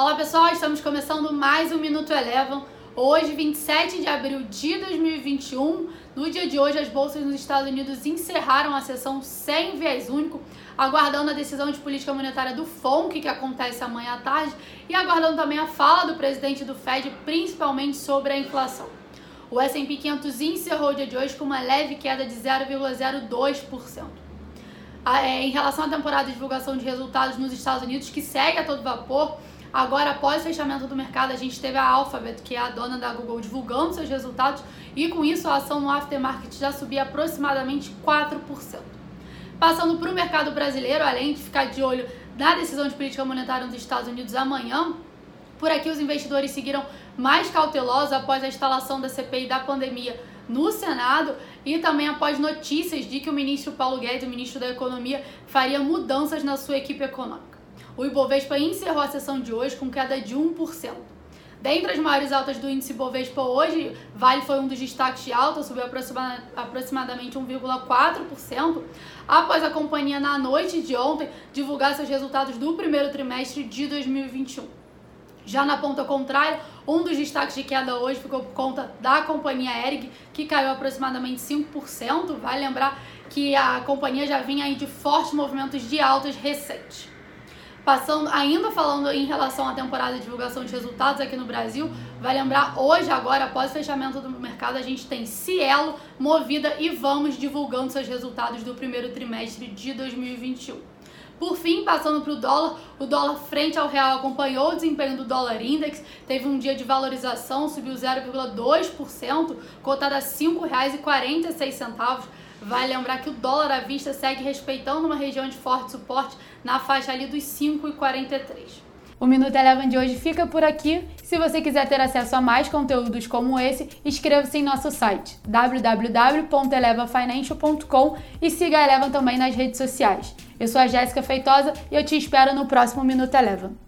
Olá pessoal, estamos começando mais um Minuto Eleven. Hoje, 27 de abril de 2021, no dia de hoje as bolsas nos Estados Unidos encerraram a sessão sem viés único, aguardando a decisão de política monetária do FOMC, que acontece amanhã à tarde, e aguardando também a fala do presidente do FED, principalmente sobre a inflação. O S&P 500 encerrou o dia de hoje com uma leve queda de 0,02%. Em relação à temporada de divulgação de resultados nos Estados Unidos, que segue a todo vapor, agora após o fechamento do mercado a gente teve a Alphabet, que é a dona da Google, divulgando seus resultados e com isso a ação no aftermarket já subia aproximadamente 4%. Passando para o mercado brasileiro, além de ficar de olho na decisão de política monetária nos Estados Unidos amanhã, por aqui os investidores seguiram mais cautelosos após a instalação da CPI da pandemia no Senado e também após notícias de que o ministro Paulo Guedes, o ministro da Economia, faria mudanças na sua equipe econômica. O Ibovespa encerrou a sessão de hoje com queda de 1%. Dentre as maiores altas do índice Ibovespa hoje, Vale foi um dos destaques de alta, subiu aproximadamente 1,4%, após a companhia na noite de ontem divulgar seus resultados do primeiro trimestre de 2021. Já na ponta contrária, um dos destaques de queda hoje ficou por conta da companhia Hering, que caiu aproximadamente 5%. Vale lembrar que a companhia já vinha aí de fortes movimentos de altas recentes. Ainda falando em relação à temporada de divulgação de resultados aqui no Brasil, vale lembrar hoje, agora, após o fechamento do mercado, a gente tem Cielo, Movida e Vamos divulgando seus resultados do primeiro trimestre de 2021. Por fim, passando para o dólar frente ao real acompanhou o desempenho do dólar index, teve um dia de valorização, subiu 0,2%, cotado a R$ 5,46. Vale lembrar que o dólar à vista segue respeitando uma região de forte suporte na faixa ali dos R$ 5,43. O Minuto Eleven de hoje fica por aqui. Se você quiser ter acesso a mais conteúdos como esse, inscreva-se em nosso site www.elevafinancial.com e siga a Eleven também nas redes sociais. Eu sou a Jéssica Feitosa e eu te espero no próximo Minuto Eleven.